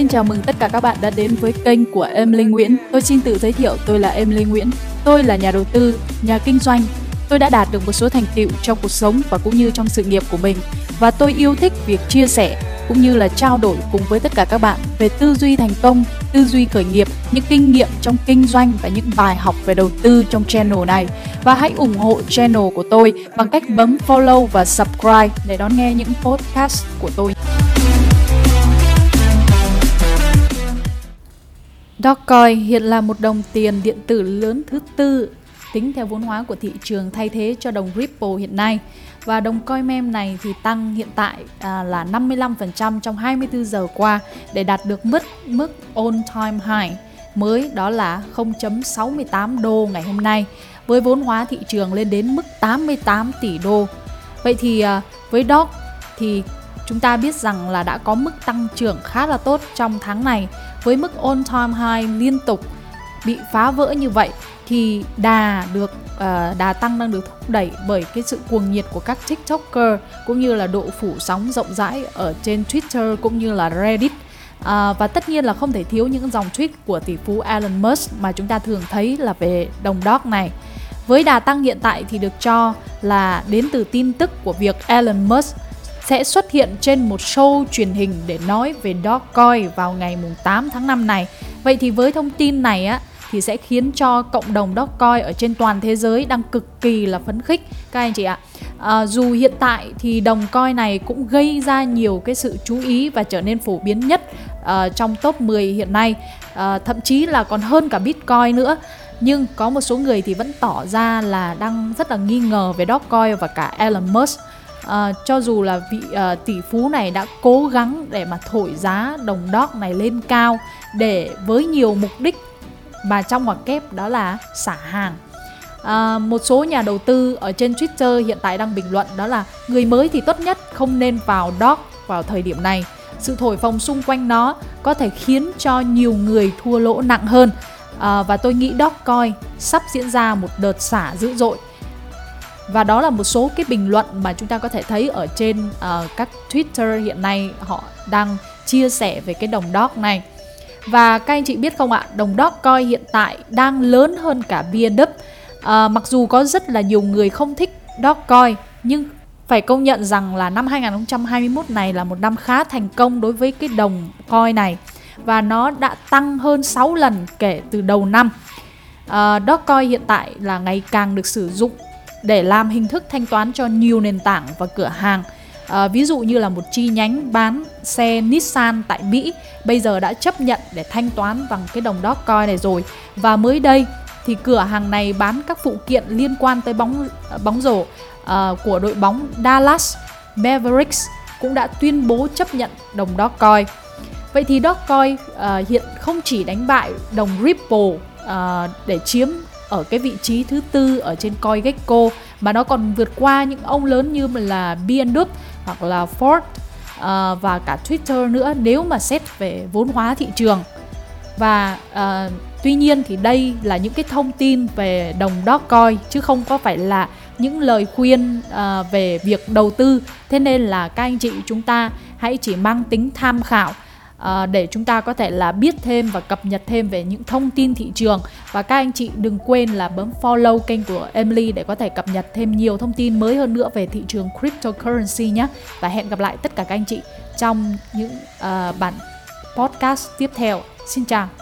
Xin chào mừng tất cả các bạn đã đến với kênh của em Linh Nguyễn. Tôi xin tự giới thiệu, tôi là em Linh Nguyễn. Tôi là nhà đầu tư, nhà kinh doanh. Tôi đã đạt được một số thành tựu trong cuộc sống và cũng như trong sự nghiệp của mình. Và tôi yêu thích việc chia sẻ cũng như là trao đổi cùng với tất cả các bạn về tư duy thành công, tư duy khởi nghiệp, những kinh nghiệm trong kinh doanh và những bài học về đầu tư trong channel này. Và hãy ủng hộ channel của tôi bằng cách bấm follow và subscribe để đón nghe những podcast của tôi. Dogecoin hiện là một đồng tiền điện tử lớn thứ tư tính theo vốn hóa của thị trường, thay thế cho đồng Ripple hiện nay. Và đồng coin mem này thì tăng hiện tại là 55% trong 24 giờ qua để đạt được mức all-time high mới, đó là 0.68 đô ngày hôm nay, với vốn hóa thị trường lên đến mức 88 tỷ đô. Vậy thì với Dog thì chúng ta biết rằng là đã có mức tăng trưởng khá là tốt trong tháng này, với mức all-time high liên tục bị phá vỡ như vậy. Thì đà tăng đang được thúc đẩy bởi cái sự cuồng nhiệt của các TikToker cũng như là độ phủ sóng rộng rãi ở trên Twitter cũng như là Reddit. Và tất nhiên là không thể thiếu những dòng tweet của tỷ phú Elon Musk mà chúng ta thường thấy là về đồng Dog này. Với đà tăng hiện tại thì được cho là đến từ tin tức của việc Elon Musk sẽ xuất hiện trên một show truyền hình để nói về Dogecoin vào ngày 8 tháng 5 này. Vậy thì với thông tin này á, thì sẽ khiến cho cộng đồng Dogecoin ở trên toàn thế giới đang cực kỳ là phấn khích các anh chị ạ. Dù hiện tại thì đồng coin này cũng gây ra nhiều cái sự chú ý và trở nên phổ biến nhất trong top 10 hiện nay, thậm chí là còn hơn cả Bitcoin nữa. Nhưng có một số người thì vẫn tỏ ra là đang rất là nghi ngờ về Dogecoin và cả Elon Musk. Cho dù là vị tỷ phú này đã cố gắng để mà thổi giá đồng Dog này lên cao để với nhiều mục đích mà trong ngoặc kép đó là xả hàng. Một số nhà đầu tư ở trên Twitter hiện tại đang bình luận đó là người mới thì tốt nhất không nên vào Dog vào thời điểm này. Sự thổi phồng xung quanh nó có thể khiến cho nhiều người thua lỗ nặng hơn. Và tôi nghĩ Dogecoin sắp diễn ra một đợt xả dữ dội. Và đó là một số cái bình luận mà chúng ta có thể thấy ở trên các Twitter hiện nay, họ đang chia sẻ về cái đồng Dog này. Và các anh chị biết không ạ, đồng Dogecoin hiện tại đang lớn hơn cả BW. Mặc dù có rất là nhiều người không thích Dogecoin, nhưng phải công nhận rằng là năm 2021 này là một năm khá thành công đối với cái đồng coin này. Và nó đã tăng hơn 6 lần kể từ đầu năm. Dogecoin hiện tại là ngày càng được sử dụng để làm hình thức thanh toán cho nhiều nền tảng và cửa hàng. Ví dụ như là một chi nhánh bán xe Nissan tại Mỹ bây giờ đã chấp nhận để thanh toán bằng cái đồng Dogecoin này rồi. Và mới đây thì cửa hàng này bán các phụ kiện liên quan tới bóng rổ của đội bóng Dallas Mavericks cũng đã tuyên bố chấp nhận đồng Dogecoin. Vậy thì Dogecoin hiện không chỉ đánh bại đồng Ripple để chiếm ở cái vị trí thứ tư ở trên CoinGecko, mà nó còn vượt qua những ông lớn như là Binance hoặc là Ford và cả Twitter nữa nếu mà xét về vốn hóa thị trường. Và tuy nhiên thì đây là những cái thông tin về đồng Dogecoin chứ không có phải là những lời khuyên về việc đầu tư. Thế nên là các anh chị chúng ta hãy chỉ mang tính tham khảo để chúng ta có thể là biết thêm và cập nhật thêm về những thông tin thị trường. Và các anh chị đừng quên là bấm follow kênh của Emily để có thể cập nhật thêm nhiều thông tin mới hơn nữa về thị trường cryptocurrency nhé. Và hẹn gặp lại tất cả các anh chị trong những bản podcast tiếp theo. Xin chào.